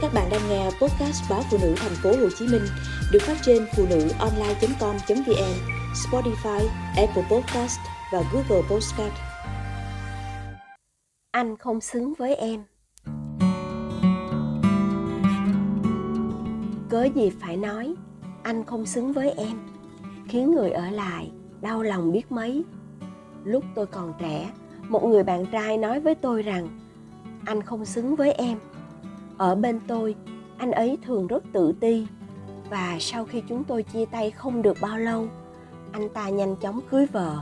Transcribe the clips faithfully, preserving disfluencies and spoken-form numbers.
Các bạn đang nghe podcast báo phụ nữ thành phố Hồ Chí Minh được phát trên phunuonline chấm com chấm vn, Spotify, Apple Podcast và Google Podcast. Anh không xứng với em. Cớ gì phải nói anh không xứng với em, khiến người ở lại đau lòng biết mấy. Lúc tôi còn trẻ, một người bạn trai nói với tôi rằng anh không xứng với em. Ở bên tôi, anh ấy thường rất tự ti, và sau khi chúng tôi chia tay không được bao lâu, anh ta nhanh chóng cưới vợ.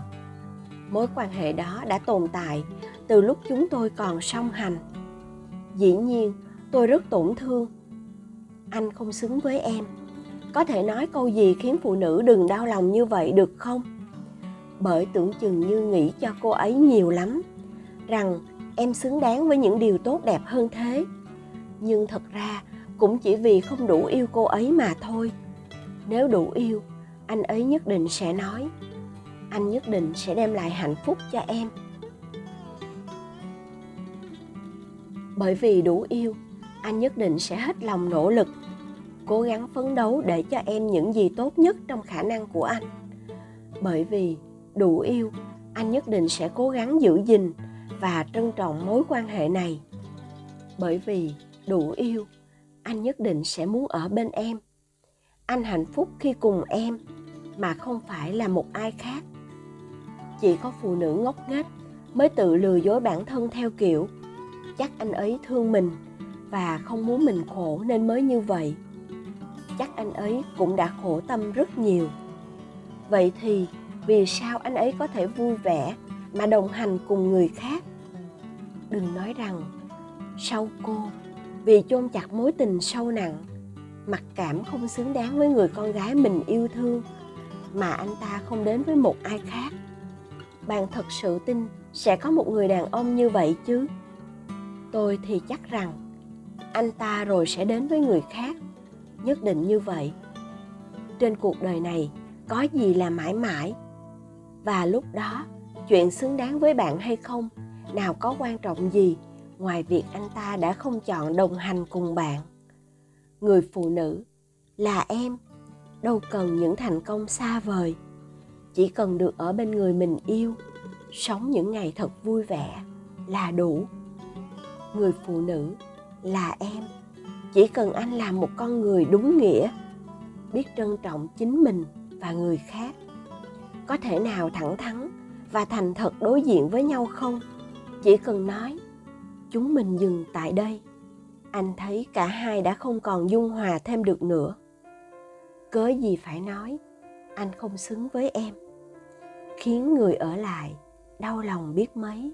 Mối quan hệ đó đã tồn tại từ lúc chúng tôi còn song hành. Dĩ nhiên, tôi rất tổn thương. Anh không xứng với em. Có thể nói câu gì khiến phụ nữ đừng đau lòng như vậy được không? Bởi tưởng chừng như nghĩ cho cô ấy nhiều lắm, rằng em xứng đáng với những điều tốt đẹp hơn thế. Nhưng thật ra cũng chỉ vì không đủ yêu cô ấy mà thôi. Nếu đủ yêu, anh ấy nhất định sẽ nói, anh nhất định sẽ đem lại hạnh phúc cho em. Bởi vì đủ yêu, anh nhất định sẽ hết lòng nỗ lực, cố gắng phấn đấu để cho em những gì tốt nhất trong khả năng của anh. Bởi vì đủ yêu, anh nhất định sẽ cố gắng giữ gìn và trân trọng mối quan hệ này. Bởi vì đủ yêu, anh nhất định sẽ muốn ở bên em. Anh hạnh phúc khi cùng em, mà không phải là một ai khác. Chỉ có phụ nữ ngốc nghếch mới tự lừa dối bản thân theo kiểu chắc anh ấy thương mình và không muốn mình khổ nên mới như vậy. Chắc anh ấy cũng đã khổ tâm rất nhiều. Vậy thì vì sao anh ấy có thể vui vẻ mà đồng hành cùng người khác? Đừng nói rằng sau cô, vì chôn chặt mối tình sâu nặng, mặc cảm không xứng đáng với người con gái mình yêu thương, mà anh ta không đến với một ai khác. Bạn thật sự tin sẽ có một người đàn ông như vậy chứ? Tôi thì chắc rằng anh ta rồi sẽ đến với người khác, nhất định như vậy. Trên cuộc đời này có gì là mãi mãi? Và lúc đó, chuyện xứng đáng với bạn hay không nào có quan trọng gì ngoài việc anh ta đã không chọn đồng hành cùng bạn. Người phụ nữ là em đâu cần những thành công xa vời, chỉ cần được ở bên người mình yêu, sống những ngày thật vui vẻ là đủ. Người phụ nữ là em chỉ cần anh là một con người đúng nghĩa, biết trân trọng chính mình và người khác. Có thể nào thẳng thắn và thành thật đối diện với nhau không? Chỉ cần nói chúng mình dừng tại đây, anh thấy cả hai đã không còn dung hòa thêm được nữa. Cớ gì phải nói anh không xứng với em, khiến người ở lại đau lòng biết mấy.